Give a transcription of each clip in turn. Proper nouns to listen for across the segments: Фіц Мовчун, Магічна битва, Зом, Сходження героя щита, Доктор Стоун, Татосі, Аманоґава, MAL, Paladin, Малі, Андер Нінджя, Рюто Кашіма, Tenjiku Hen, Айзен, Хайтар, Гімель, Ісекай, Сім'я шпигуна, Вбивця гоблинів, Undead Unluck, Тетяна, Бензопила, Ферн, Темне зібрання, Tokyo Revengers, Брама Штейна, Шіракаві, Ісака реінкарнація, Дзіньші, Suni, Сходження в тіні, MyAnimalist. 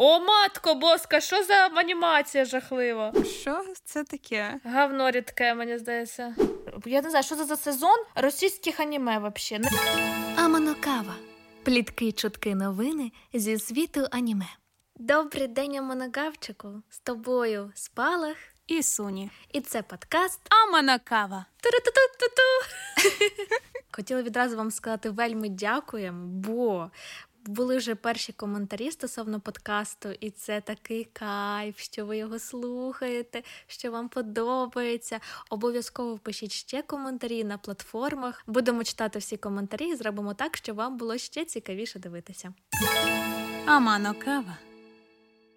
О, матко боска, що за анімація жахлива? Що це таке? Гавно рідке, мені здається. Я не знаю, що це за сезон російських аніме вообще. Аманоґава. Плітки, чутки, новини зі світу аніме. Добрий день, Аманоґавчику. З тобою Spalah і Suni. І це подкаст Аманоґава. Хотіла відразу вам сказати вельми дякуємо, бо були вже перші коментарі стосовно подкасту, і це такий кайф, що ви його слухаєте, що вам подобається. Обов'язково пишіть ще коментарі на платформах. Будемо читати всі коментарі і зробимо так, щоб вам було ще цікавіше дивитися. Аманоґава.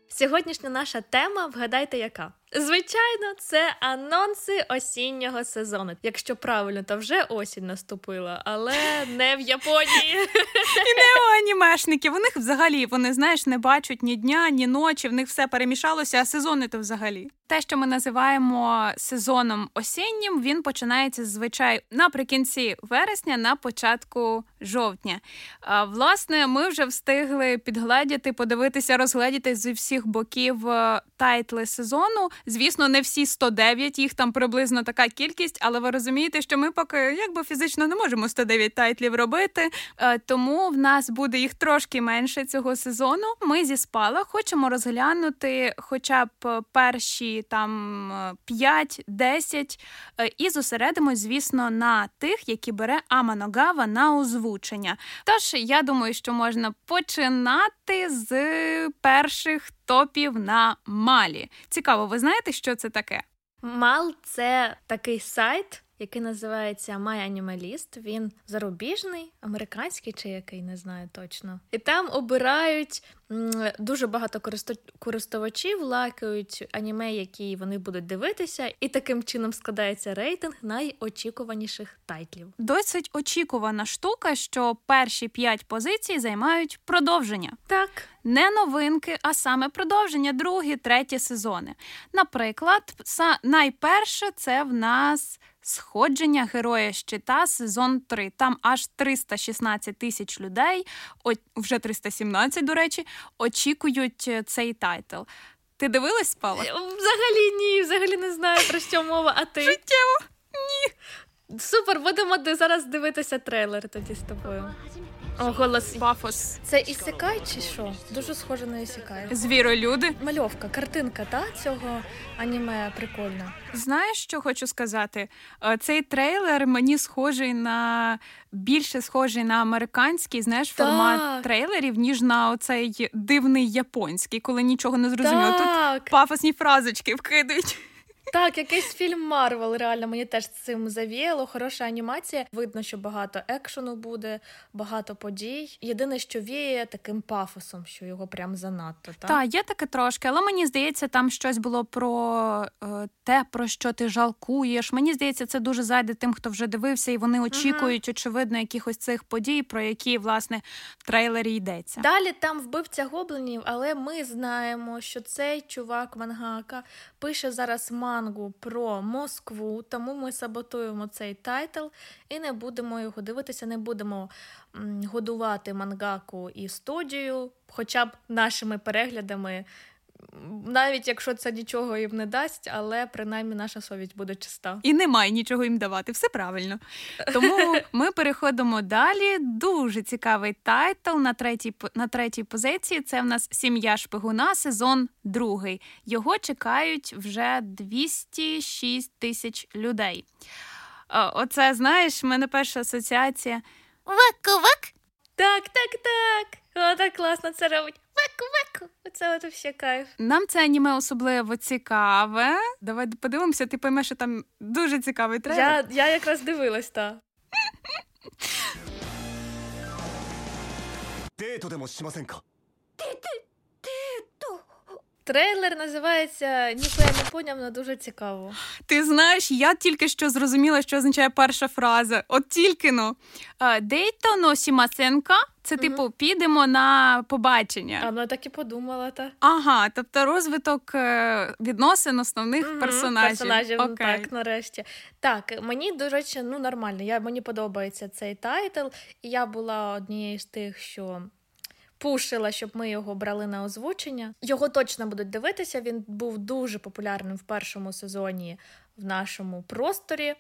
Сьогоднішня наша тема, вгадайте яка? Звичайно, це анонси осіннього сезону. Якщо правильно, то вже осінь наступила, але не в Японії. І не у анімешників. У них взагалі, вони, знаєш, не бачать ні дня, ні ночі, в них все перемішалося, а сезони то взагалі. Те, що ми називаємо сезоном осіннім, він починається зазвичай наприкінці вересня, на початку жовтня. А, власне, ми вже встигли підгледіти, подивитися, розгледіти зі всіх боків тайтли сезону. Звісно, не всі 109, їх там приблизно така кількість, але ви розумієте, що ми поки якби фізично не можемо 109 тайтлів робити, тому в нас буде їх трошки менше цього сезону. Ми зі Spalah хочемо розглянути хоча б перші там 5-10 і зосередимось, звісно, на тих, які бере Аманоґава на озвучення. Тож, я думаю, що можна починати з перших топів на Малі. Цікаво, ви знаєте, що це таке? Мал – це такий сайт, який називається MyAnimalist. Він зарубіжний, американський чи який, не знаю точно. І там обирають дуже багато користувачів, лайкають аніме, які вони будуть дивитися. І таким чином складається рейтинг найочікуваніших тайтлів. Досить очікувана штука, що перші 5 позицій займають продовження. Так. Не новинки, а саме продовження, другі, треті сезони. Наприклад, найперше це в нас «Сходження героя щита» сезон 3. Там аж 316 тисяч людей, вже 317, до речі, очікують цей тайтл. Ти дивилась, Spalah? Взагалі ні, взагалі не знаю, про що мова, а ти? Життєво? Ні. Супер, будемо зараз дивитися трейлер тоді з тобою. О, голос. Пафос. Це Ісекай чи що? Дуже схоже на Ісекай. Звіролюди. Мальовка, картинка, та, цього аніме прикольна. Знаєш, що хочу сказати? Цей трейлер мені схожий на... більше схожий на американський, знаєш, формат трейлерів, ніж на оцей дивний японський, коли нічого не зрозуміло. Тут пафосні фразочки вкидають. Так, якийсь фільм Марвел, реально, мені теж цим завіяло, хороша анімація. Видно, що багато екшену буде, багато подій. Єдине, що віє таким пафосом, що його прям занадто, так? Так, є таке трошки, але мені здається, там щось було про те, про що ти жалкуєш. Мені здається, це дуже зайде тим, хто вже дивився, і вони очікують, очевидно, якихось цих подій, про які, власне, в трейлері йдеться. Далі там вбивця гоблинів, але ми знаємо, що цей чувак мангака пише зараз мангу про Москву, тому ми саботуємо цей тайтл і не будемо його дивитися, не будемо годувати мангаку і студію, хоча б нашими переглядами, навіть якщо це нічого їм не дасть, але принаймні наша совість буде чиста. І немає нічого їм давати, все правильно. Тому ми переходимо далі. Дуже цікавий тайтл на третій позиції. Це в нас «Сім'я шпигуна» сезон 2. Його чекають вже 206 тисяч людей. Оце, знаєш, в мене перша асоціація. Ваку-вак! Так! Вона так класно це робить. Ваку-ваку. Оце от ще кайф. Нам це аніме особливо цікаве. Давай подивимося, ти поймеш, що там дуже цікавий трейлер. Я якраз дивилась, та. Трейлер називається «Ніхто я не поняв, але дуже цікаво». Ти знаєш, я тільки що зрозуміла, що означає перша фраза. От тільки-но. «Дейто но сімасенка» – це, типу, підемо на побачення. А, ну, так і подумала, та. Ага, тобто розвиток відносин основних персонажів. Окей. Так, нарешті. Так, мені, до речі, нормально. Мені подобається цей тайтл. І я була однією з тих, що пушила, щоб ми його брали на озвучення. Його точно будуть дивитися, він був дуже популярним в першому сезоні в нашому просторі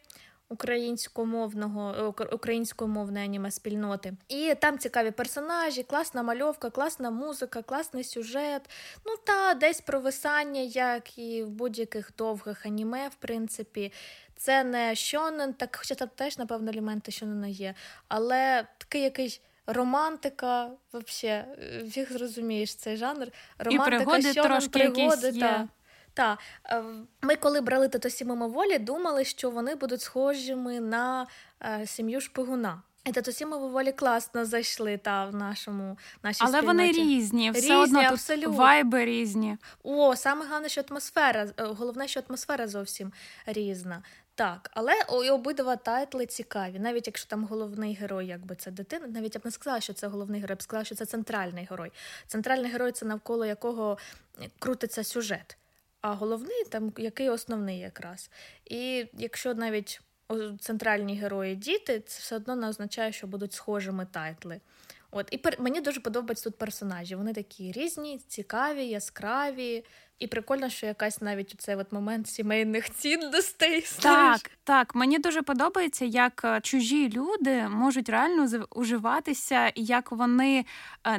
українськомовної аніме-спільноти. І там цікаві персонажі, класна мальовка, класна музика, класний сюжет. Ну та десь провисання, як і в будь-яких довгих аніме, в принципі. Це не шонен, так, хоча там теж, напевно, елементи шонена є. Але такий якийсь романтика, взагалі, фіг зрозумієш цей жанр. Романтика, і пригоди шонен, трошки пригоди, якісь є. Так, ми коли брали Татосі мимоволі, думали, що вони будуть схожими на сім'ю шпигуна. І Татосі мимоволі класно зайшли в нашій спільноті. Але вони різні, все різні, одно тут абсолютно. Вайби різні. О, саме головне, що атмосфера зовсім різна. Так, але обидва тайтли цікаві, навіть якщо там головний герой, якби це дитина, навіть я б не сказала, що це головний герой, я б сказала, що це центральний герой. Центральний герой – це навколо якого крутиться сюжет. А головний, там який основний якраз. І якщо навіть центральні герої діти, це все одно не означає, що будуть схожими тайтли. От. І мені дуже подобаються тут персонажі. Вони такі різні, цікаві, яскраві. І прикольно, що якась навіть оцей момент сімейних цінностей. Так, мені дуже подобається, як чужі люди можуть реально уживатися, і як вони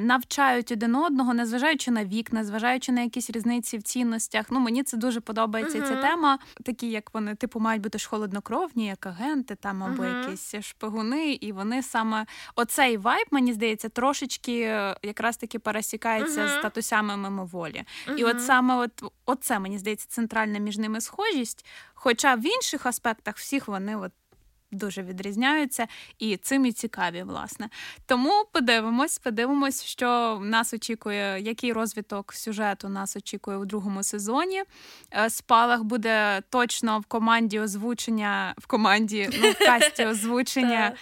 навчають один одного, незважаючи на вік, незважаючи на якісь різниці в цінностях. Ну, мені це дуже подобається, ця тема. Такі, як вони, типу, мають бути ж холоднокровні, як агенти там, або якісь шпигуни, і вони саме... Оцей вайб, мені здається, трошечки якраз таки пересікається з татусями мимоволі. І от саме оце, мені здається, центральна між ними схожість, хоча в інших аспектах всіх вони дуже відрізняються, і цим і цікаві, власне. Тому подивимось, що нас очікує, який розвиток сюжету нас очікує у другому сезоні. Spalah буде точно в касті озвучення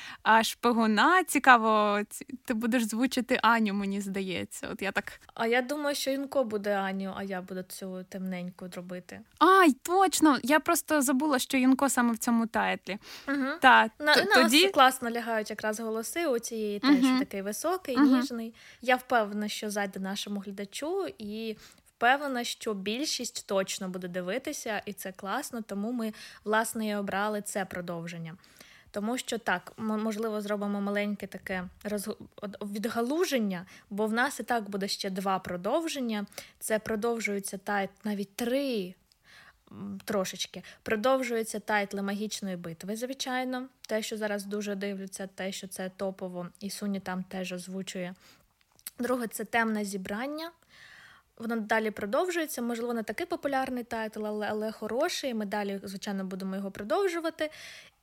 шпигуна. Цікаво, ти будеш звучити Аню, мені здається. От я так... А я думаю, що Інко буде Аню, а я буду цю темненьку робити. Ай, точно! Я просто забула, що Інко саме в цьому тайтлі. Так, тоді класно лягають якраз голоси у цієї теж такий високий, ніжний. Я впевнена, що зайде нашому глядачу, і впевнена, що більшість точно буде дивитися, і це класно, тому ми, власне, і обрали це продовження. Тому що так, ми, можливо, зробимо маленьке таке відгалуження, бо в нас і так буде ще 2 продовження. Це продовжуються навіть 3 трошечки. Продовжуються тайтли «Магічної битви», звичайно. Те, що зараз дуже дивляться, те, що це топово. І Суні там теж озвучує. Друге, це «Темне зібрання». Воно далі продовжується. Можливо, не такий популярний тайтл, але хороший. Ми далі, звичайно, будемо його продовжувати.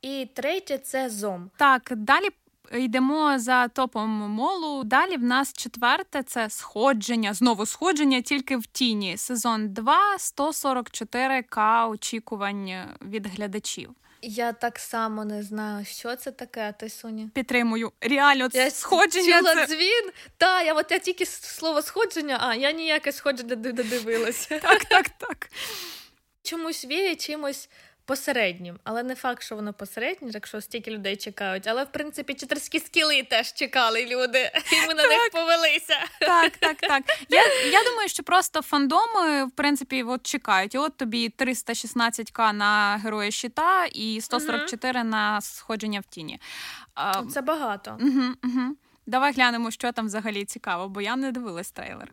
І третє, це «Зом». Так, далі йдемо за топом молу. Далі в нас 4 це «Сходження». Знову «Сходження», тільки в тіні. Сезон 2, 144К очікувань від глядачів. Я так само не знаю, що це таке, а ти, Суні? Підтримую. Реально, це «Сходження». Я чула дзвін. Та, я тільки слово «Сходження», я ніяке «Сходження» не додивилася. Так. Чомусь віє, чимось... посереднім, але не факт, що воно посереднє, якщо стільки людей чекають. Але, в принципі, читерські скіли теж чекали люди, і ми на них повелися. Так. Я думаю, що просто фандоми, в принципі, чекають. І от тобі 316К на Героя щита і 144 на Сходження в тіні. Це багато. Давай глянемо, що там взагалі цікаво, бо я не дивилась трейлер.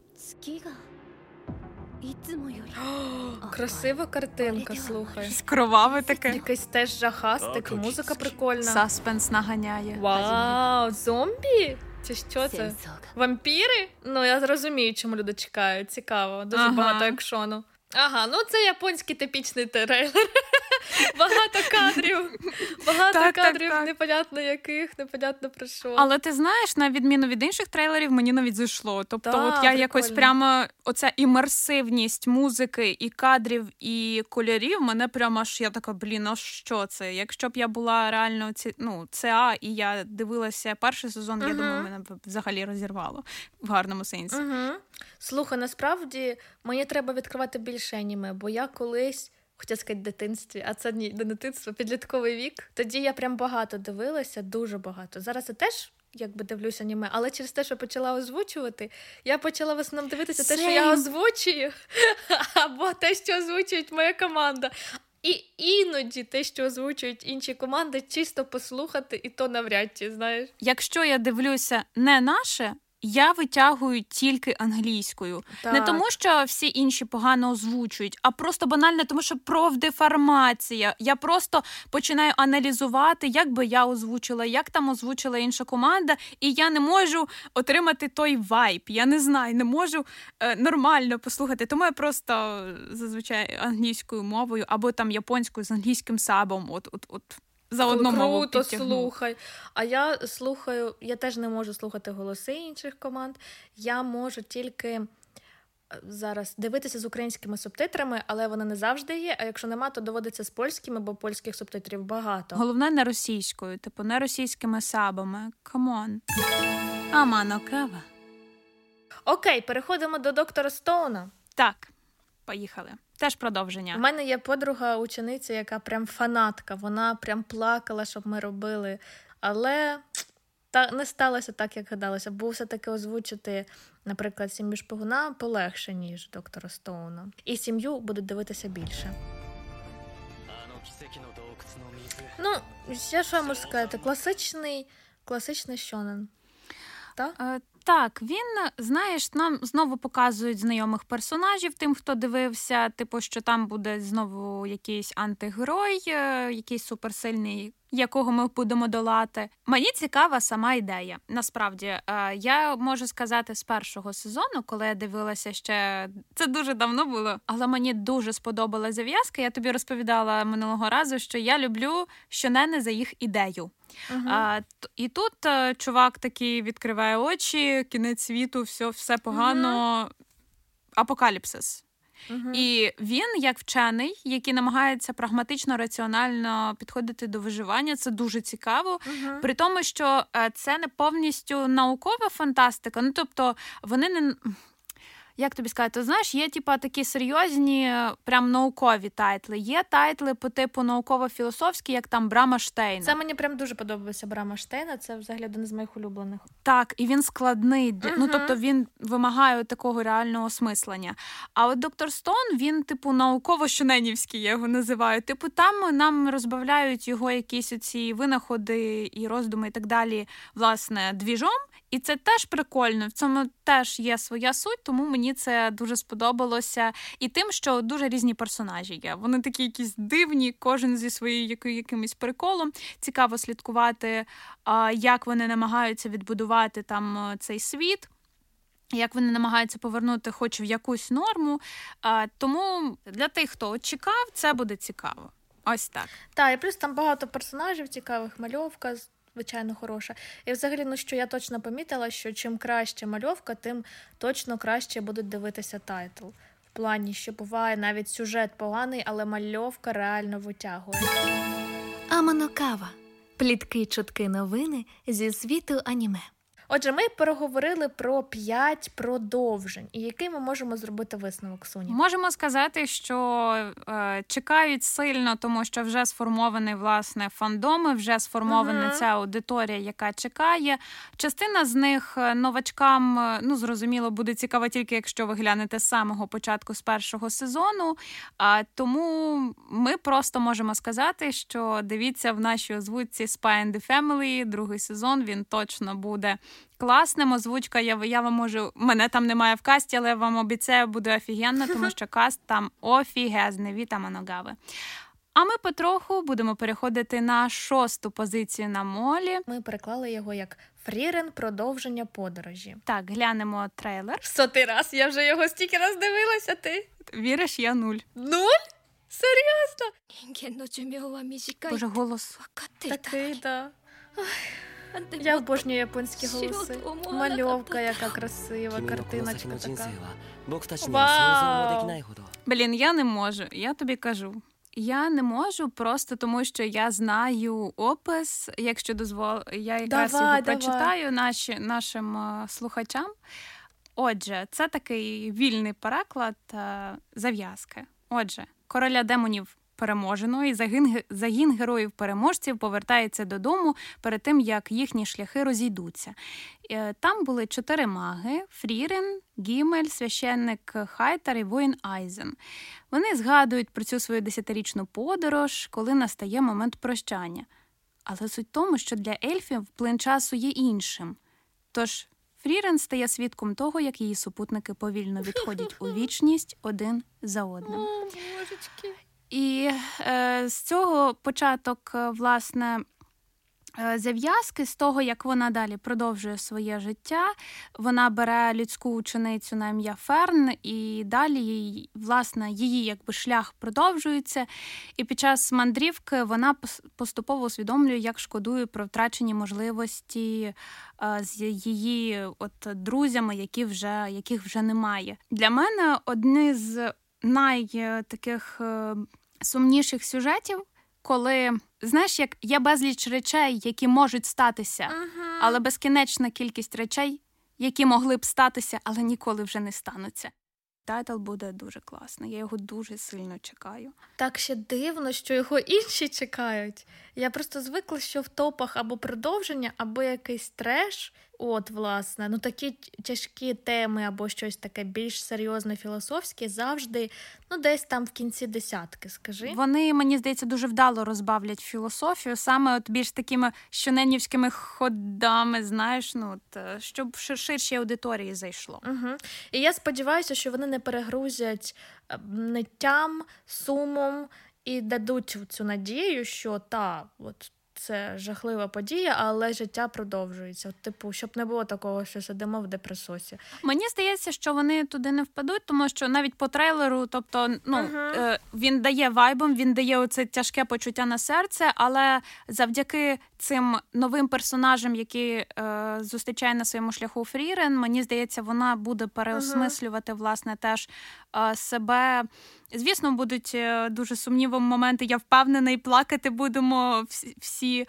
Красива картинка, слухай. Кроваве таке. Якийсь теж жахастик, музика прикольна. Саспенс наганяє. Вау, зомбі? Це що це? Вампіри? Ну, я зрозумію, чому люди чекають. Цікаво, дуже багато екшону. Ага, ну це японський типічний трейлер. Багато кадрів, непонятно яких, непонятно про що. Але ти знаєш, на відміну від інших трейлерів, мені навіть зайшло. Тобто я якось прямо оця імерсивність музики і кадрів, і кольорів, мене прямо аж я така, а що це? Якщо б я була реально ЦА, і я дивилася перший сезон, я думаю, мене взагалі розірвало в гарному сенсі. Слухай, насправді, мені треба відкривати більше аніме, бо я колись... Хоча сказати дитинстві, а це не дитинство, підлітковий вік. Тоді я прям багато дивилася, дуже багато. Зараз я теж якби дивлюсь аніме, але через те, що почала озвучувати, я почала в основному дивитися те, що я озвучую, або те, що озвучують моя команда. І іноді те, що озвучують інші команди, чисто послухати, і то навряд чи, знаєш. Якщо я дивлюся не наше, я витягую тільки англійською. Так. Не тому, що всі інші погано озвучують, а просто банально, тому що профдеформація. Я просто починаю аналізувати, як би я озвучила, як там озвучила інша команда, і я не можу отримати той вайб. Я не знаю, не можу нормально послухати. Тому я просто зазвичай англійською мовою або там японською з англійським сабом. От. За одну мову підтягну. Слухай. А я слухаю, я теж не можу слухати голоси інших команд. Я можу тільки зараз дивитися з українськими субтитрами, але вони не завжди є, а якщо нема, то доводиться з польськими, бо польських субтитрів багато. Головне не російською, типу не російськими сабами. Камон. Аманоґава. Окей, переходимо до Доктора Стоуна. Так, поїхали. Теж продовження. У мене є подруга-учениця, яка прям фанатка. Вона прям плакала, щоб ми робили. Але не сталося так, як гадалося. Бо все-таки озвучити, наприклад, «Сім'ю шпигуна» полегше, ніж «Доктора Стоуна». І «Сім'ю» будуть дивитися більше. Ну, що я можу сказати? Класичний шонен. Так? Так, він, знаєш, нам знову показують знайомих персонажів тим, хто дивився, типу, що там буде знову якийсь антигерой, якийсь суперсильний, якого ми будемо долати. Мені цікава сама ідея. Насправді, я можу сказати з першого сезону, коли я дивилася ще... Це дуже давно було, але мені дуже сподобала зав'язка. Я тобі розповідала минулого разу, що я люблю щонене за їх ідею. Uh-huh. І тут чувак такий відкриває очі, кінець світу, все погано, uh-huh. апокаліпсис. Uh-huh. І він, як вчений, який намагається прагматично, раціонально підходити до виживання, це дуже цікаво, uh-huh. при тому, що це не повністю наукова фантастика, ну тобто вони не... Як тобі сказати, знаєш, є типа такі серйозні прям наукові тайтли. Є тайтли по типу науково-філософські, як там Брама Штейна. Це мені прям дуже подобається Брама Штейна, це взагалі один з моїх улюблених. Так, і він складний, uh-huh. ну тобто він вимагає такого реального осмислення. А от Доктор Стоун, він типу науково-щоненівський, я його називаю. Типу там нам розбавляють його якісь оці винаходи і роздуми і так далі, власне, двіжом. І це теж прикольно, в цьому теж є своя суть, тому мені це дуже сподобалося. І тим, що дуже різні персонажі є. Вони такі якісь дивні, кожен зі своїм якимось приколом. Цікаво слідкувати, як вони намагаються відбудувати там цей світ, як вони намагаються повернути хоч в якусь норму. Тому для тих, хто чекав, це буде цікаво. Ось так. Так, і плюс там багато персонажів, цікавих, мальовка, звичайно, хороша. І взагалі, ну, що я точно помітила, що чим краще мальовка, тим точно краще будуть дивитися тайтл. В плані, що буває навіть сюжет поганий, але мальовка реально витягує. Аманоґава. Плітки, чутки, новини зі світу аніме. Отже, ми переговорили про 5 продовжень, і який ми можемо зробити висновок, Суні? Можемо сказати, що чекають сильно, тому що вже сформований, власне, фандоми, вже сформована ця аудиторія, яка чекає. Частина з них новачкам, ну, зрозуміло, буде цікава тільки, якщо ви глянете з самого початку, з першого сезону. Тому ми просто можемо сказати, що дивіться в нашій озвучці Spy and the Family, другий сезон, він точно буде класним. Озвучка, я вам можу... Мене там немає в касті, але я вам обіцяю, буде офігенно, тому що каст там офігезний від Аманоґави. А ми потроху будемо переходити на 6 позицію на молі. Ми переклали його як «Фрірен. Продовження подорожі». Так, глянемо трейлер. 100-й раз, я вже його стільки раз дивилася, ти. Віриш, я 0. 0? Серйозно? Боже, голос. Такий, да. Ой. Я обожнюю японські голоси. Мальовка, яка красива, картиночка така. Вау! Блін, я не можу, я тобі кажу. Я не можу просто тому, що я знаю опис, якщо дозволю, я якраз його прочитаю нашим слухачам. Отже, це такий вільний переклад зав'язки. Отже, короля демонів переможено, і загін героїв-переможців повертається додому перед тим, як їхні шляхи розійдуться. Там були 4 маги – Фрірен, Гімель, священник Хайтар і воїн Айзен. Вони згадують про цю свою 10-річну подорож, коли настає момент прощання. Але суть в тому, що для ельфів плин часу є іншим. Тож Фрірен стає свідком того, як її супутники повільно відходять у вічність один за одним. О, божечки. І з цього початок, власне, зав'язки, з того, як вона далі продовжує своє життя, вона бере людську ученицю на ім'я Ферн, і далі, власне, її якби шлях продовжується, і під час мандрівки вона поступово усвідомлює, як шкодує про втрачені можливості з її друзями, яких вже немає. Для мене одні з найтаких сумніших сюжетів, коли, знаєш, як є безліч речей, які можуть статися, ага, але безкінечна кількість речей, які могли б статися, але ніколи вже не стануться. Тайтл буде дуже класний, я його дуже сильно чекаю. Так ще дивно, що його інші чекають. Я просто звикла, що в топах або продовження, або якийсь треш, власне, такі тяжкі теми або щось таке більш серйозне, філософське, завжди, десь там в кінці десятки, скажи. Вони, мені здається, дуже вдало розбавлять філософію, саме більш такими щоненівськими ходами, знаєш, щоб ширшій аудиторії зайшло. Угу. І я сподіваюся, що вони не перегрузять ниттям, сумом і дадуть цю надію, що це жахлива подія, але життя продовжується. Щоб не було такого, що сидимо в депресосі. Мені здається, що вони туди не впадуть, тому що навіть по трейлеру, він дає вайбом, він дає оце тяжке почуття на серце, але завдяки цим новим персонажам, які зустрічає на своєму шляху Фрірен, мені здається, вона буде переосмислювати, власне, теж себе. Звісно, будуть дуже сумнівні моменти, я впевнена, і плакати будемо всі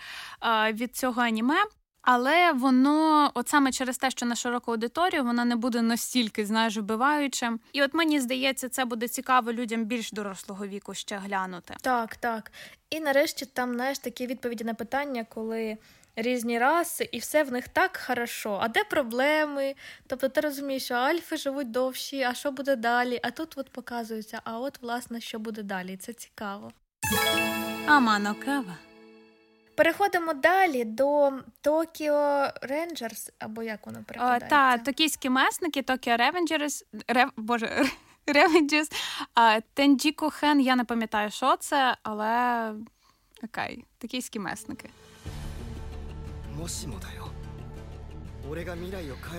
від цього аніме. Але воно, саме через те, що на широку аудиторію, воно не буде настільки, знаєш, вбиваючим. І мені здається, це буде цікаво людям більш дорослого віку ще глянути. Так, так. І нарешті там, знаєш, такі відповіді на питання, коли різні раси, і все в них так хорошо. А де проблеми? Тобто ти розумієш, що альфи живуть довші, а що буде далі? А тут показується, власне, що буде далі. Це цікаво. Аманоґава. Переходимо далі до Tokyo Revengers, або як воно перекладається? Токійські месники, Tokyo Revengers, Revengers, Tenjiku Hen, я не пам'ятаю, що це, але окей, Токійські месники.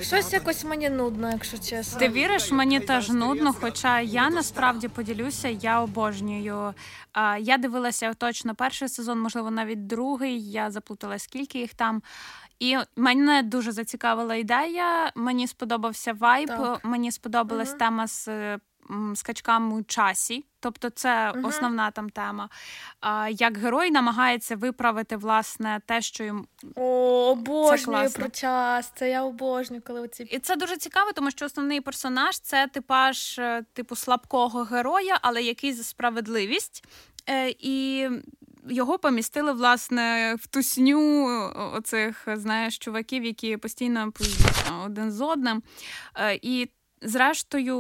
Щось якось мені нудно, якщо чесно. Ти віриш, мені теж нудно, хоча я насправді поділюся, я обожнюю. Я дивилася точно перший сезон, можливо, навіть другий, я заплутала, скільки їх там. І мене дуже зацікавила ідея, мені сподобався вайб, мені сподобалась тема з скачками у часі. Тобто це основна там тема. Як герой намагається виправити, власне, те, що їм... обожнюю про час. Це я обожнюю, коли оці... І це дуже цікаво, тому що основний персонаж – це типаж, слабкого героя, але який за справедливість. І його помістили, власне, в тусню оцих, знаєш, чуваків, які постійно один з одним. І зрештою,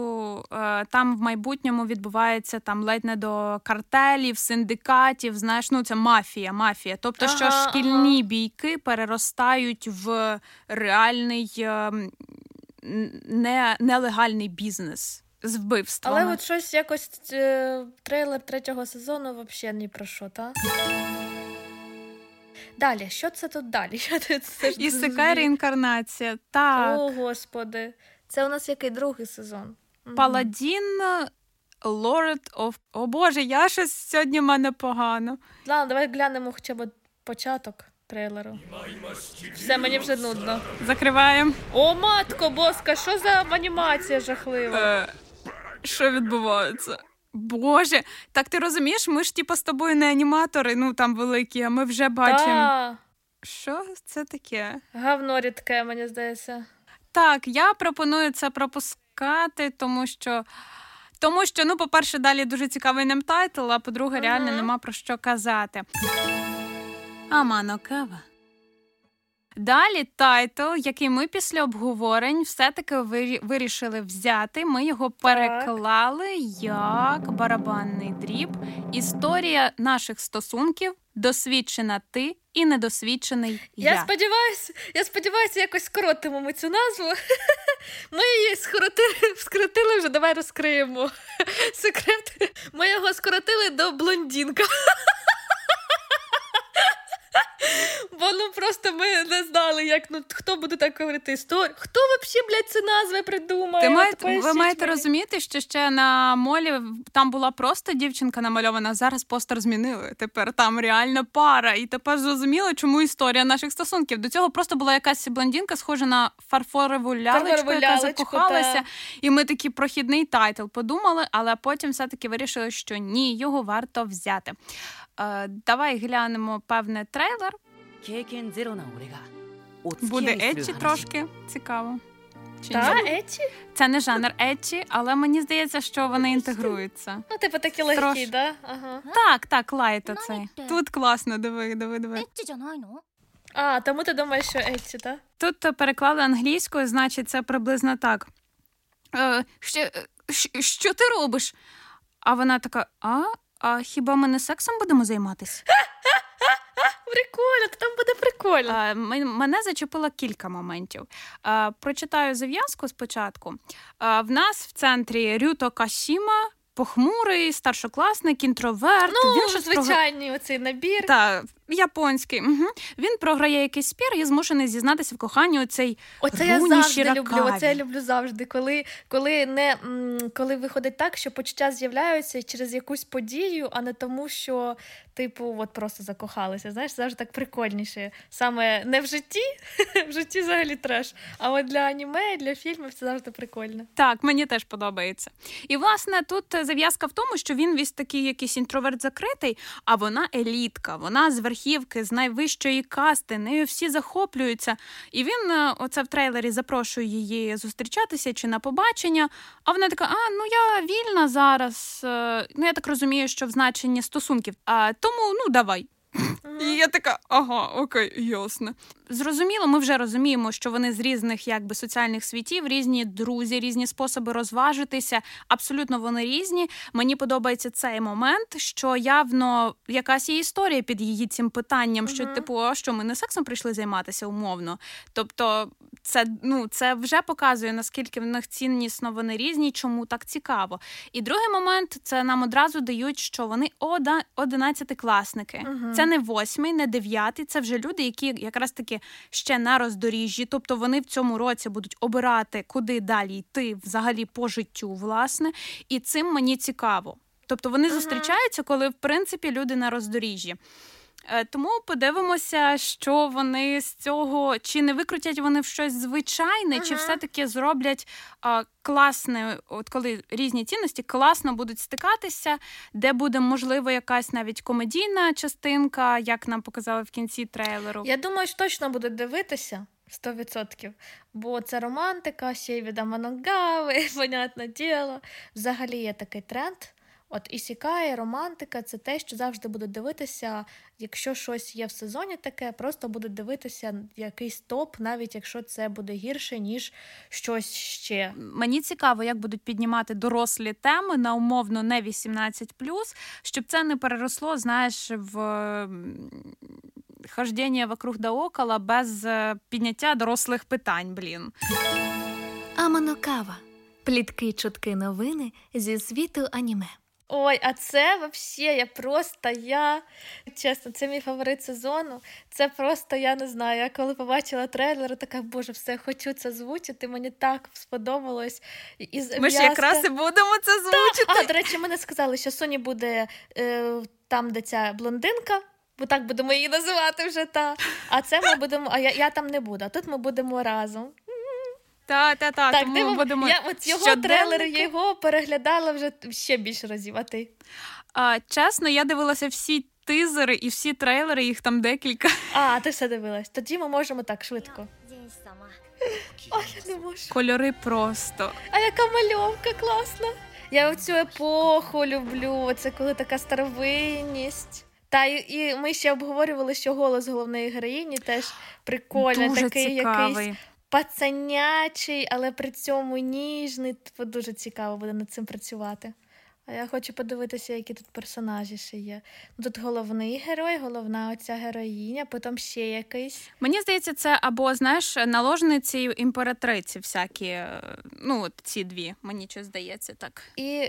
там в майбутньому відбувається там ледь не до картелів, синдикатів, знаєш, це мафія. Тобто, що шкільні бійки переростають в реальний нелегальний бізнес з вбивствами. Але щось якось трейлер 3-го сезону взагалі ні про що, так? Далі, що це тут далі? Ісака реінкарнація, так. О, Господи. Це у нас який другий сезон? Paladin, Lord of... О, Боже, я щось сьогодні в мене погано. Ладно, давай глянемо хоча б початок трейлеру. Все, мені вже нудно. Закриваємо. О, матко боска, що за анімація жахлива? Що відбувається? Боже, так ти розумієш, ми ж з тобою не аніматори, там великі, а ми вже бачимо. Да. Що це таке? Гавно рідке, мені здається. Так, я пропоную це пропускати, тому що Тому що, ну, по-перше, далі дуже цікавий немтайтл, а по-друге, реально нема про що казати. Аманоґава. Далі тайтл, який ми після обговорень все-таки вирішили взяти. Ми його переклали як барабанний дріб. Історія наших стосунків, досвідчена ти і недосвідчений я. Я сподіваюся, якось скоротимо ми цю назву. Ми її скоротили вже, давай розкриємо секрет. Ми його скоротили до блондинка. Бо, ну, просто ми не знали, як, ну, хто буде так говорити історію. Хто взагалі, блядь, ці назви придумає? Ви маєте розуміти, що ще на молі там була просто дівчинка намальована, зараз постер змінили. Тепер там реально пара. І тепер зрозуміло, чому історія наших стосунків. До цього просто була якась блондинка, схожа на фарфорову лялечку, яка закохалася. Та... І ми такий прохідний тайтл подумали, але потім все-таки вирішили, що ні, його варто взяти. Давай глянемо певний трейлер. Буде етчі трошки, цікаво. Етчі? Це не жанр етчі, але мені здається, що вони інтегруються. Ну, типу такі легкі, да? Ага. Так, лайт оцей. Тут класно, диви. А, тому ти думаєш, що етчі, так? Тут переклали англійською, значить, це приблизно так. Що ти робиш? А вона така, а хіба ми не сексом будемо займатися? Прикольно, там буде прикольно. Мене зачепило кілька моментів. Прочитаю зав'язку спочатку. В нас в центрі Рюто Кашіма, похмурий, старшокласник, інтроверт. Ну, звичайний оцей набір. Так, японський. Угу. Він програє якийсь спір і змушений зізнатися в коханні оцей гуні Шіракаві. Оце я люблю завжди, коли виходить так, що почуття з'являються через якусь подію, а не тому, що, типу, от просто закохалися. Знаєш, завжди так прикольніше. Саме не в житті, в житті взагалі треш, а от для аніме, для фільмів це завжди прикольно. Так, мені теж подобається. І, власне, тут зав'язка в тому, що він весь такий якийсь інтроверт закритий, а вона елітка, вона з верхівки, з найвищої касти, нею всі захоплюються. І він, оце в трейлері, запрошує її зустрічатися чи на побачення, а вона така, ну я вільна зараз, ну я так розумію, що в значенні стосунків, тому, ну давай. І я така, окей, ясно. Зрозуміло, ми вже розуміємо, що вони з різних якби соціальних світів, різні друзі, різні способи розважитися, абсолютно вони різні. Мені подобається цей момент, що явно якась є історія під її цим питанням, що типу, а що, ми не сексом прийшли займатися умовно. Тобто це, ну, це вже показує, наскільки в них ціннісно вони різні, чому так цікаво. І другий момент, це нам одразу дають, що вони 11-класники. Це не 8-й, не 9-й, це вже люди, які якраз таки ще на роздоріжжі, тобто вони в цьому році будуть обирати, куди далі йти взагалі по життю, власне, і цим мені цікаво. Тобто вони зустрічаються, коли, в принципі, люди на роздоріжжі. Тому подивимося, що вони з цього, чи не викрутять вони в щось звичайне, чи все-таки зроблять класне, от коли різні цінності, класно будуть стикатися, де буде, можливо, якась навіть комедійна частинка, як нам показали в кінці трейлеру. Я думаю, що точно будуть дивитися. 100%. Бо це романтика, ще й від Аманоґави, понятне діло. Взагалі є такий тренд. От ісекай, романтика – це те, що завжди будуть дивитися, якщо щось є в сезоні таке, просто будуть дивитися якийсь топ, навіть якщо це буде гірше, ніж щось ще. Мені цікаво, як будуть піднімати дорослі теми на умовно не 18+, щоб це не переросло, знаєш, в... хождення вокруг да около без підняття дорослих питань, блін. Аманоґава. Плітки, чутки, новини зі світу аніме. Ой, а це вообще, чесно, це мій фаворит сезону, це просто, я не знаю, я коли побачила трейлер, така, боже, все, хочу це звучити, мені так сподобалось. Ми ж якраз і будемо це звучити. До речі, мене сказали, що Suni буде там, де ця блондинка, бо так будемо її називати вже, а це ми будемо, я там не буду, а тут ми будемо разом. Так, тому ми будемо... От його трейлер, його переглядала вже ще більше разів, а ти? Чесно, я дивилася всі тизери і всі трейлери, їх там декілька. Ти все дивилась. Тоді ми можемо так, швидко. Ой, я не можу. Кольори просто. А яка мальовка класна. Я оцю епоху люблю, це коли така старовинність. Та і ми ще обговорювали, що голос головної героїні теж прикольний, дуже такий цікавий. Якийсь пацанячий, але при цьому ніжний. Дуже цікаво буде над цим працювати. А я хочу подивитися, які тут персонажі ще є. Тут головний герой, головна оця героїня, потім ще якийсь. Мені здається, це або, знаєш, наложниці і імператриці всякі, ну, от ці дві, мені щось здається, так. І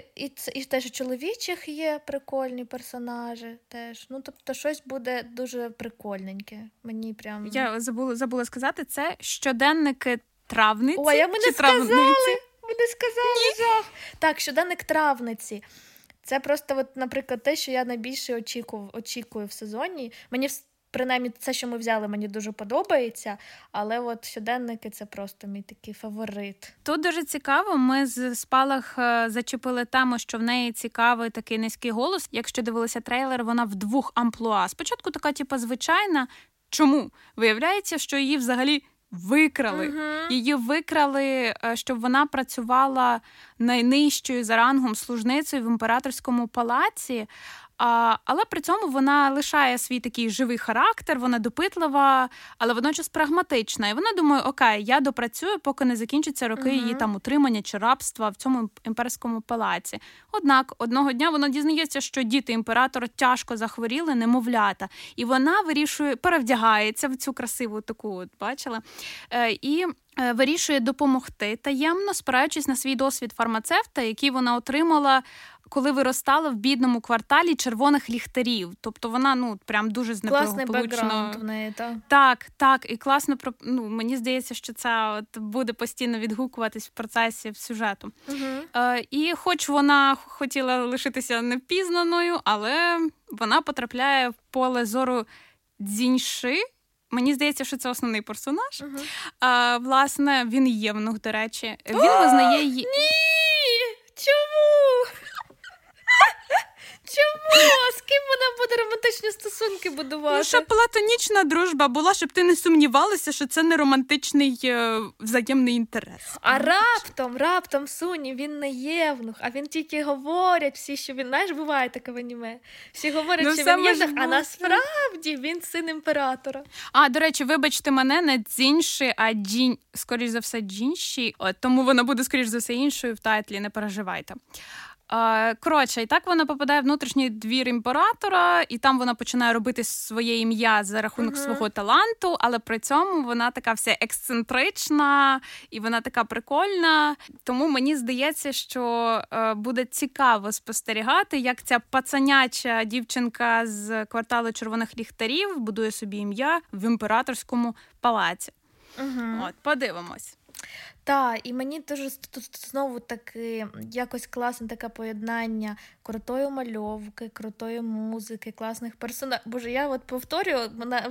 теж у чоловічих є прикольні персонажі теж. Ну, тобто, щось буде дуже прикольненьке. Мені прям... Я забула сказати, це щоденники травниці. Ой, а ми не сказали! Вони сказали жах. Так, щоденник травниці. Це просто, от, наприклад, те, що я найбільше очікую в сезоні. Мені, принаймні, це, що ми взяли, мені дуже подобається. Але от щоденники – це просто мій такий фаворит. Тут дуже цікаво. Ми з Спалах зачепили тему, що в неї цікавий такий низький голос. Якщо дивилися трейлер, вона в двох амплуа. Спочатку така, типу, звичайна. Чому? Виявляється, що її взагалі... викрали. Uh-huh. Її викрали, щоб вона працювала найнижчою за рангом служницею в імператорському палаці, але при цьому вона лишає свій такий живий характер, вона допитлива, але водночас прагматична. І вона думає, окей, я допрацюю, поки не закінчаться роки її там утримання чи рабства в цьому імперському палаці. Однак одного дня вона дізнається, що діти імператора тяжко захворіли, немовлята. І вона вирішує, перевдягається в цю красиву таку, от, бачила, і... вирішує допомогти таємно, спираючись на свій досвід фармацевта, який вона отримала, коли виростала в бідному кварталі червоних ліхтарів. Тобто вона, ну, прям дуже знепоглучно... Класний бекграунд в неї, так? Так, і класно, ну, мені здається, що це от буде постійно відгукуватись в процесі сюжету. Угу. І хоч вона хотіла лишитися невпізнаною, але вона потрапляє в поле зору дзіньши. Мені здається, що це основний персонаж. Uh-huh. Власне, він є внук, до речі. Він визнає її... Ні! Чому? Чому? З ким вона буде романтичні стосунки будувати? Ну, щоб платонічна дружба була, щоб ти не сумнівалася, що це не романтичний взаємний інтерес. А раптом, Суні, він не євнух, а він тільки говорять всі, що він, знаєш, буває таке в аніме. Всі говорять, ну, що він євнух, а насправді він син імператора. А, до речі, вибачте мене, не дзінші, а дзінь, скоріш за все, дзінші, тому вона буде, скоріш за все, іншою в тайтлі, не переживайте. Коротше, і так вона попадає в внутрішній двір імператора, і там вона починає робити своє ім'я за рахунок свого таланту, але при цьому вона така вся ексцентрична, і вона така прикольна. Тому мені здається, що буде цікаво спостерігати, як ця пацаняча дівчинка з кварталу червоних ліхтарів будує собі ім'я в імператорському палаці. От, подивимось. Так, і мені дуже тут знову таки якось класне таке поєднання крутої мальовки, крутої музики, класних персонажів. Боже, я от повторюю,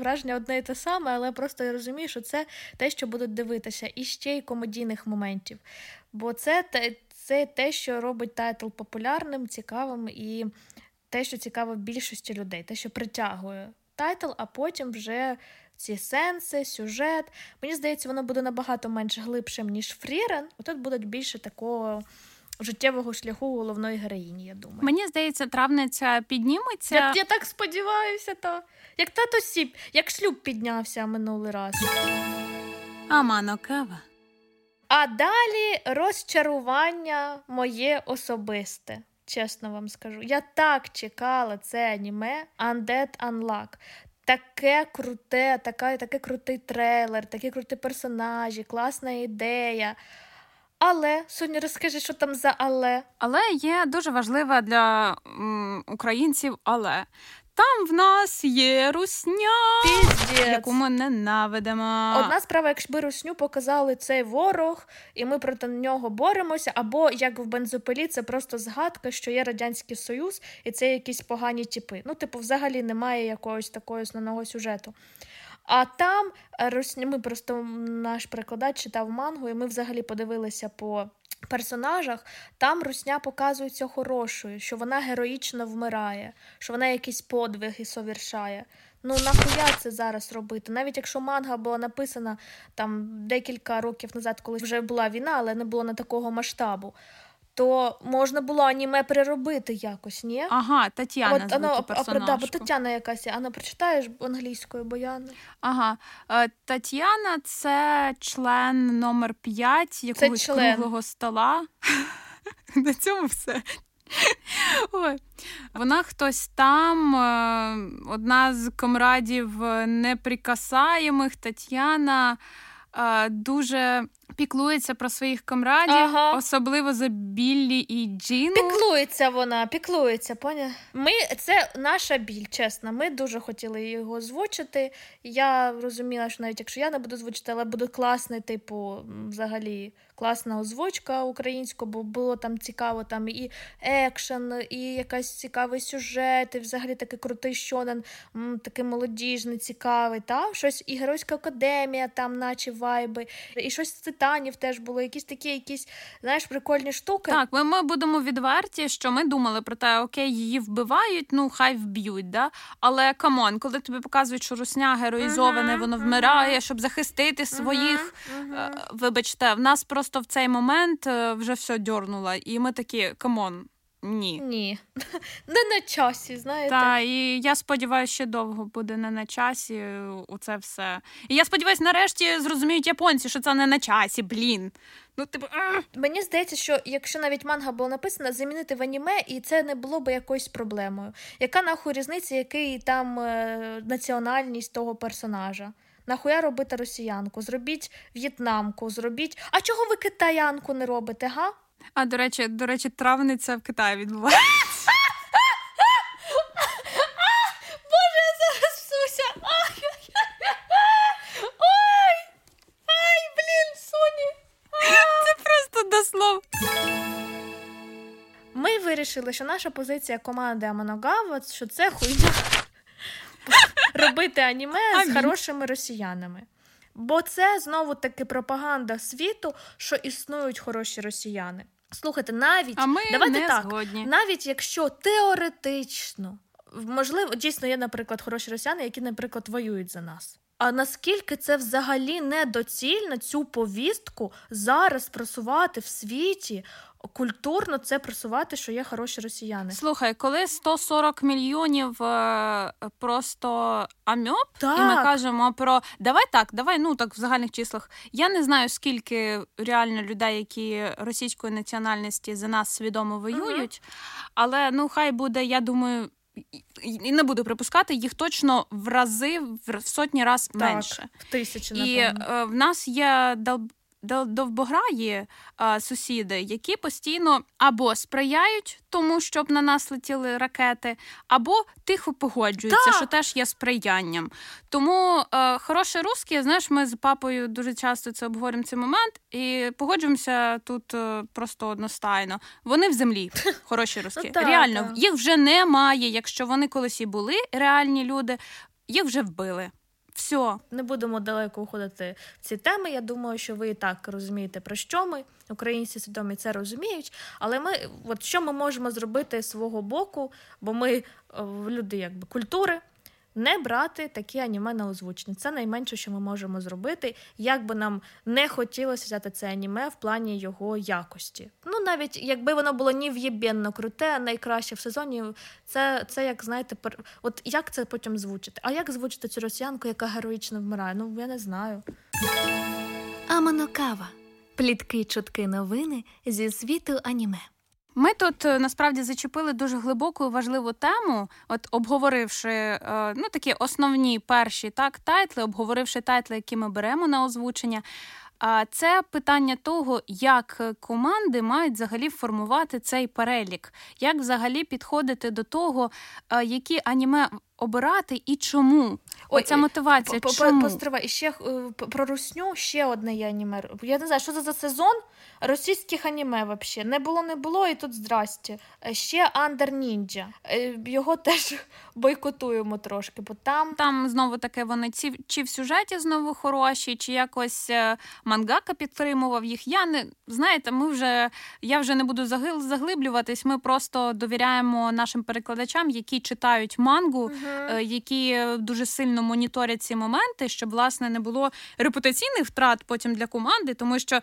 враження одне і те саме, але просто я розумію, що це те, що будуть дивитися, і ще й комедійних моментів. Бо це те, що робить тайтл популярним, цікавим, і те, що цікаво більшості людей, те, що притягує тайтл, а потім вже... ці сенси, сюжет. Мені здається, воно буде набагато менш глибшим, ніж Фрірен. Тут буде більше такого життєвого шляху головної героїні, я думаю. Мені здається, травниця підніметься. Я так сподіваюся, то. Як Татосі, як шлюб піднявся минулий раз. Аманоґава. А далі розчарування моє особисте. Чесно вам скажу. Я так чекала це аніме Undead Unluck. Таке круте, такий крутий трейлер, такі круті персонажі, класна ідея. Але, Соня, розкажи, що там за але? Але є дуже важливе для українців але. Там в нас є русня, піздець, яку ми ненавидимо. Одна справа, якби русню показали цей ворог, і ми проти нього боремося, або, як в «Бензопилі», це просто згадка, що є Радянський Союз, і це якісь погані тіпи. Ну, типу, взагалі немає якогось такого основного сюжету. А там ми просто, наш перекладач читав мангу, і ми взагалі подивилися по... персонажах, там русня показується хорошою, що вона героїчно вмирає, що вона якісь подвиги совершає. Ну, нахуя це зараз робити? Навіть якщо манга була написана там декілька років назад, коли вже була війна, але не було на такого масштабу, то можна було аніме переробити якось, ні? Ага, Тетяна звати персонажку. Да, бо Тетяна якась, а не прочитаєш англійською, бо я не... Ага, Тетяна – це член номер 5 якогось круглого стола. На цьому все. Ой. Вона хтось там, одна з комрадів неприкасаємих, Тетяна дуже піклується про своїх комрадів, ага, особливо за Біллі і Джину. Піклується вона, поня? Це наша біль, чесно. Ми дуже хотіли його озвучити. Я розуміла, що навіть якщо я не буду озвучити, але буде класний, типу, взагалі, класна озвучка українська, бо було там цікаво, там і екшен, і якийсь цікавий сюжет, і взагалі такий крутий шонен, такий молодіжний, цікавий, та? Щось і Геройська академія, там наче вайби, і щось з Титанів теж було, якісь такі, якісь, знаєш, прикольні штуки. Так, ми будемо відверті, що ми думали про те, окей, її вбивають, ну, хай вб'ють, да? Але, камон, коли тобі показують, що русня героїзоване, воно вмирає, щоб захистити своїх, вибачте, в нас просто в цей момент вже все дьорнуло, і ми такі, камон, ні. Ні. Не на часі, знаєте. Так, і я сподіваюся, ще довго буде не на часі оце все. І я сподіваюся, нарешті зрозуміють японці, що це не на часі, блін. Ну, типу, мені здається, що якщо навіть манга була написана, замінити в аніме, і це не було би якоюсь проблемою. Яка нахуй різниця, який там національність того персонажа? Нахуя робити росіянку? Зробіть в'єтнамку, зробіть... А чого ви китаянку не робите, га? А, до речі, травниця в Китаї відбувається. Боже, я зараз всуся. Ой! Ай, блін, Суні! Це просто до слов. Ми вирішили, що наша позиція команди Аманоґава, що це хуйня. Робити аніме з хорошими росіянами. Бо це, знову-таки, пропаганда світу, що існують хороші росіяни. Слухайте, навіть... А ми не так, згодні. Навіть якщо теоретично, можливо, дійсно є, наприклад, хороші росіяни, які, наприклад, воюють за нас. А наскільки це взагалі недоцільно цю повістку зараз просувати в світі, культурно це просувати, що є хороші росіяни. Слухай, коли 140 мільйонів просто амьоб, так, і ми кажемо про... Давай, ну так в загальних числах. Я не знаю, скільки реально людей, які російської національності за нас свідомо воюють, але, ну, хай буде, я думаю... І не буду припускати, їх точно в рази, в сотні раз менше. Так, в тисячі, напевно. І в нас є довбограї сусіди, які постійно або сприяють тому, щоб на нас летіли ракети, або тихо погоджуються, що теж є сприянням. Тому хороші русські, знаєш, ми з папою дуже часто це обговорюємо цей момент, і погоджуємося тут просто одностайно. Вони в землі, хороші русські. Реально, їх вже немає, якщо вони колись і були реальні люди, їх вже вбили. Все. Не будемо далеко уходити в ці теми. Я думаю, що ви і так розумієте, про що ми. Українці свідомі це розуміють. Але ми, от що ми можемо зробити з свого боку, бо ми люди якби культури, не брати такі аніме на озвучення. Це найменше, що ми можемо зробити. Як би нам не хотілося взяти це аніме в плані його якості. Ну, навіть якби воно було нев'єбенно круте, найкраще в сезоні, це як, знаєте, от як це потім звучити? А як звучити цю росіянку, яка героїчно вмирає? Ну, я не знаю. Аманоґава. Плітки, чутки, новини зі світу аніме. Ми тут, насправді, зачепили дуже глибоку і важливу тему, от обговоривши, ну, такі основні перші, так, тайтли, обговоривши тайтли, які ми беремо на озвучення. Це питання того, як команди мають взагалі формувати цей перелік, як взагалі підходити до того, які аніме обирати і чому. Оця мотивація, чому? Постривай, ще про русню ще одне є аніме. Я не знаю, що це за сезон російських аніме взагалі. Не було, і тут здрасті. Ще Андер Нінджя. Його теж бойкотуємо трошки, бо там знову таке вони чи в сюжеті знову хороші, чи якось мангака підтримував їх. Знаєте, я вже не буду заглиблюватись, ми просто довіряємо нашим перекладачам, які читають мангу, які дуже сильно моніторять ці моменти, щоб, власне, не було репутаційних втрат потім для команди, тому що,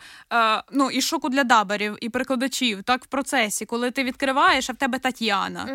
і шоку для даберів, і перекладачів, так, в процесі, коли ти відкриваєш, а в тебе Тетяна.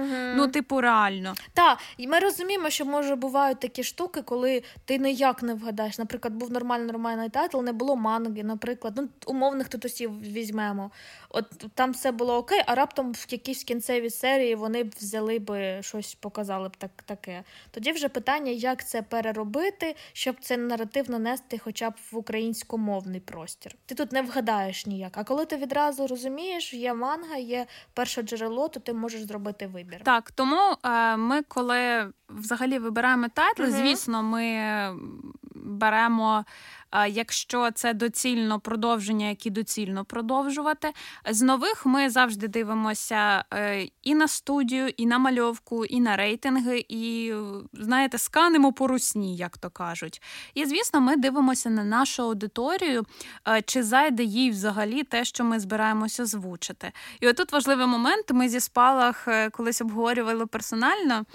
Реально. Так, ми розуміємо, що, може, бувають такі штуки, коли ти ніяк не вгадаєш. Наприклад, був нормальний тайтл, не було манги, наприклад. Умовних татусів візьмемо. От там все було окей, а раптом в якійсь кінцевій серії вони б взяли би щось, показали б таке. Тоді вже питання, як це переробити, щоб це наратив нанести хоча б в українськомовний простір. Ти тут не вгадаєш ніяк. А коли ти відразу розумієш, є манга, є перше джерело, то ти можеш зробити вибір. Так, тому ми, коли взагалі вибираємо тайтл, звісно, ми беремо, якщо це доцільно продовження, які доцільно продовжувати. З нових ми завжди дивимося і на студію, і на мальовку, і на рейтинги, і, знаєте, сканимо по русні, як то кажуть. І, звісно, ми дивимося на нашу аудиторію, чи зайде їй взагалі те, що ми збираємося звучити. І отут важливий момент, ми зі Спалах колись обговорювали персонально,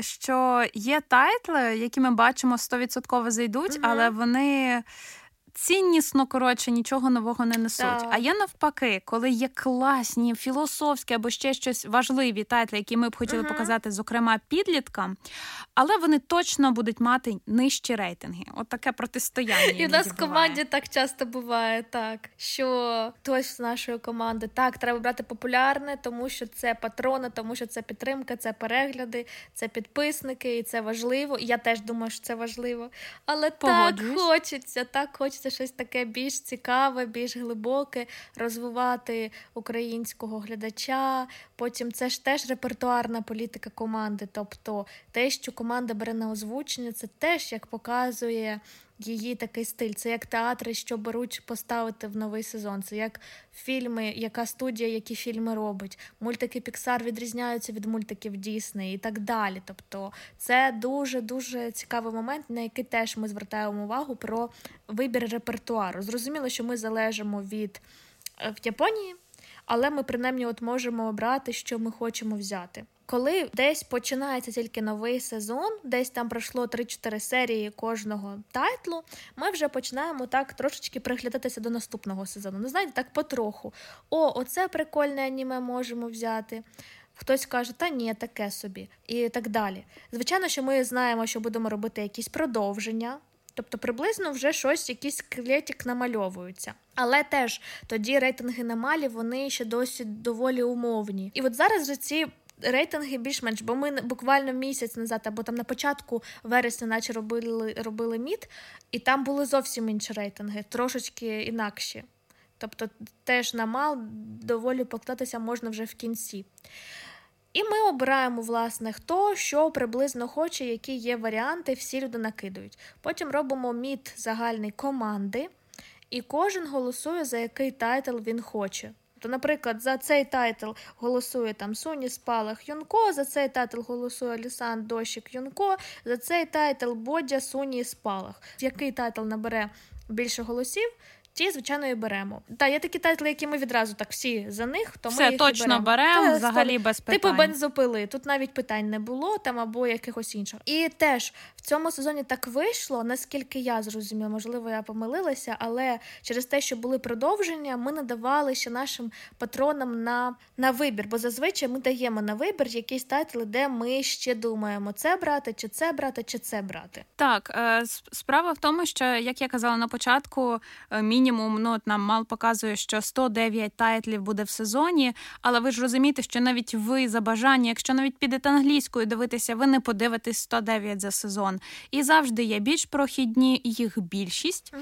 що є тайтли, які ми бачимо 100% зайдуть, але вони ціннісно, коротше, нічого нового не несуть. Да. А є навпаки, коли є класні, філософські або ще щось важливі тайтли, які ми б хотіли показати, зокрема, підліткам, але вони точно будуть мати нижчі рейтинги. От таке протистояння. І в нас в команді так часто буває, так, що хтось з нашої команди, так, треба брати популярне, тому що це патрони, тому що це підтримка, це перегляди, це підписники, і це важливо. І я теж думаю, що це важливо. Але так хочеться щось таке більш цікаве, більш глибоке, розвивати українського глядача. Потім це ж теж репертуарна політика команди, тобто те, що команда бере на озвучення, це теж, як показує її такий стиль. Це як театри, що беруть поставити в новий сезон. Це як фільми, яка студія, які фільми робить. Мультики Pixar відрізняються від мультиків Disney і так далі. Тобто це дуже-дуже цікавий момент, на який теж ми звертаємо увагу про вибір репертуару. Зрозуміло, що ми залежимо від Японії, але ми принаймні от можемо обрати, що ми хочемо взяти. Коли десь починається тільки новий сезон, десь там пройшло 3-4 серії кожного тайтлу, ми вже починаємо так трошечки приглядатися до наступного сезону. Ну, знаєте, так потроху. Оце прикольне аніме можемо взяти. Хтось каже, та ні, таке собі. І так далі. Звичайно, що ми знаємо, що будемо робити якісь продовження. Тобто приблизно вже щось, якийсь скелетик намальовується. Але теж тоді рейтинги на Малі, вони ще досі доволі умовні. І от зараз вже ці рейтинги більш-менш, бо ми буквально місяць назад, або там на початку вересня наче робили мід, і там були зовсім інші рейтинги, трошечки інакші. Тобто теж на Мал доволі покладатися можна вже в кінці. І ми обираємо, власне, хто, що приблизно хоче, які є варіанти, всі люди накидують. Потім робимо мід загальний команди, і кожен голосує, за який тайтл він хоче. То, наприклад, за цей тайтл голосує там Суні, Спалах, Юнко, за цей тайтл голосує Лісан, Дощик, Юнко, за цей тайтл Бодя, Суні і Спалах. Який тайтл набере більше голосів, ті, звичайно, і беремо. Так, є такі тайтли, які ми відразу так всі за них, то все, ми їх точно беремо, взагалі без питань. Типу бензопили, тут навіть питань не було, там або якихось інших. І теж в цьому сезоні так вийшло, наскільки я зрозуміла, можливо, я помилилася, але через те, що були продовження, ми надавали ще нашим патронам на вибір, бо зазвичай ми даємо на вибір якісь тайтли, де ми ще думаємо, це брати, чи це брати, чи це брати. Так, справа в тому, що, як я казала на початку, мінімум, нам Мал показує, що 109 тайтлів буде в сезоні, але ви ж розумієте, що навіть ви за бажання, якщо навіть підете англійською дивитися, ви не подивитесь 109 за сезон. І завжди є більш прохідні, їх більшість,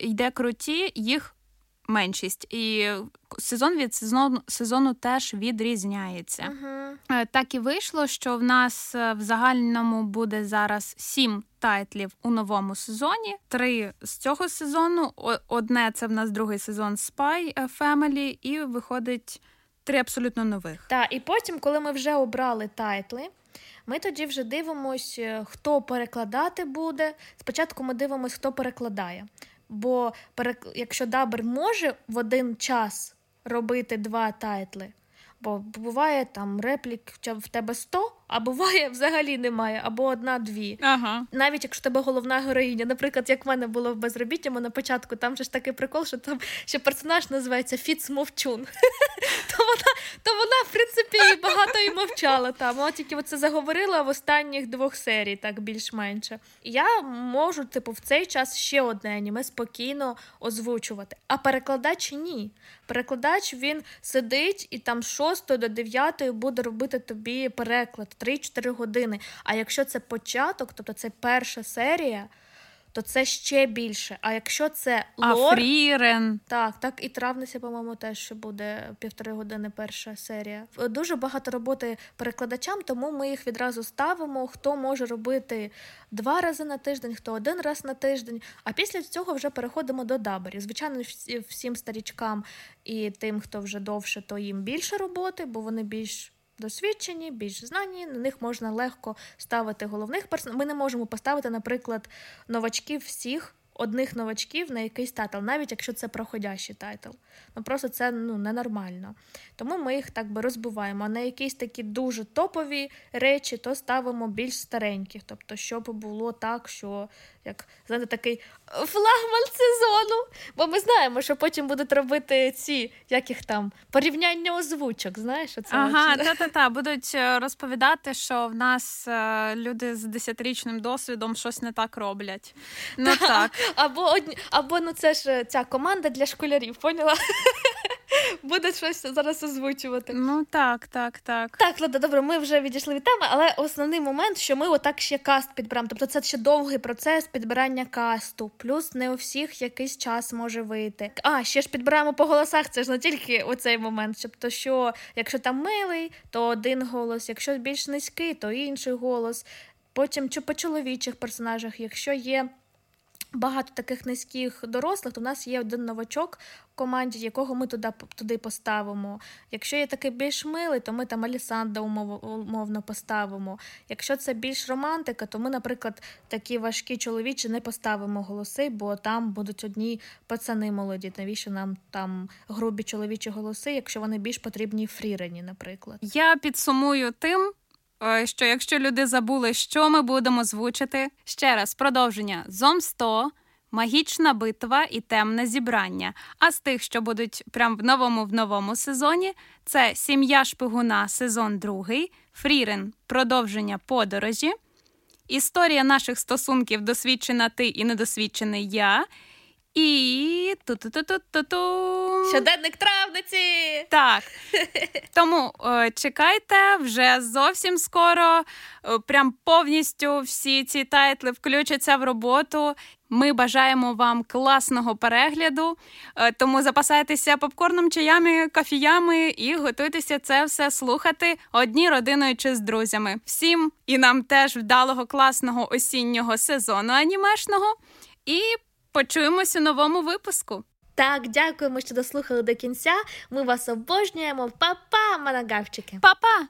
йде круті, їх меншість. І сезон від сезону теж відрізняється. Так і вийшло, що в нас в загальному буде зараз 7 тайтлів у новому сезоні. 3 з цього сезону. Одне – це в нас другий сезон Spy Family. І виходить 3 абсолютно нових. Так, і потім, коли ми вже обрали тайтли, ми тоді вже дивимось, хто перекладати буде. Спочатку ми дивимось, хто перекладає. Бо якщо дабер може в один час робити 2 тайтли, бо буває там реплік в тебе 100, а буває взагалі немає, або одна-дві. Ага. Навіть якщо тебе головна героїня, наприклад, як в мене було в безробіттями на початку, там же ж такий прикол, що там ще персонаж називається Фіц Мовчун. То вона, в принципі, і багато і мовчала там. Вона тільки це заговорила в останніх 2 серій, так більш-менше. Я можу, в цей час ще одне аніме спокійно озвучувати. А перекладач ні. Перекладач, він сидить і там з 6 до 9 буде робити тобі переклад 3-4 години. А якщо це початок, тобто це перша серія, то це ще більше. А якщо це лор... А Фрірен. Так, і Травниця, по-моєму, теж ще буде 1,5 години перша серія. Дуже багато роботи перекладачам, тому ми їх відразу ставимо. Хто може робити 2 рази на тиждень, хто 1 раз на тиждень. А після цього вже переходимо до дабері. Звичайно, всім старічкам і тим, хто вже довше, то їм більше роботи, бо вони більш... досвідчені, більш знані, на них можна легко ставити головних персонажів. Ми не можемо поставити, наприклад, новачків всіх, одних новачків на якийсь тайтл, навіть якщо це проходящий тайтл. Ну просто це ненормально. Тому ми їх так би розбиваємо. А на якісь такі дуже топові речі, то ставимо більш стареньких. Тобто, щоб було так, що, як, знаєте, такий флагман сезону. Бо ми знаємо, що потім будуть робити ці, як їх там, порівняння озвучок, знаєш? Оце ага, та-та-та, будуть розповідати, що в нас люди з 10-річним досвідом щось не так роблять. Ну так. Або, це ж ця команда для школярів, поняла? Буде щось зараз озвучувати. Ну, так. Так, Лада, добре, ми вже відійшли від теми, але основний момент, що ми отак ще каст підбираємо. Тобто це ще довгий процес підбирання касту. Плюс не у всіх якийсь час може вийти. А, ще ж підбираємо по голосах, це ж не тільки оцей момент. Тобто, що якщо там милий, то один голос, якщо більш низький, то інший голос. Потім по чоловічих персонажах, якщо є... багато таких низьких дорослих, то в нас є один новачок в команді, якого ми туди поставимо. Якщо є такий більш милий, то ми там Алісанда умовно поставимо. Якщо це більш романтика, то ми, наприклад, такі важкі чоловічі не поставимо голоси, бо там будуть одні пацани молоді. Навіщо нам там грубі чоловічі голоси, якщо вони більш потрібні Фрірені, наприклад? Я підсумую тим, що якщо люди забули, що ми будемо звучити, ще раз, продовження «Зом 100», «Магічна битва» і «Темне зібрання». А з тих, що будуть прям в новому сезоні, це «Сім'я шпигуна» сезон 2, «Фрірен» продовження подорожі, «Історія наших стосунків досвідчена ти і недосвідчений я» і щоденник травниці! Так. Тому чекайте, вже зовсім скоро прям повністю всі ці тайтли включаться в роботу. Ми бажаємо вам класного перегляду, тому запасайтеся попкорном, чаями, кофіями і готуйтеся це все слухати одні родиною чи з друзями. Всім і нам теж вдалого класного осіннього сезону анімешного і почуємось у новому випуску. Так, дякуємо, що дослухали до кінця. Ми вас обожнюємо. Па-па, аманоґавчики. Па-па!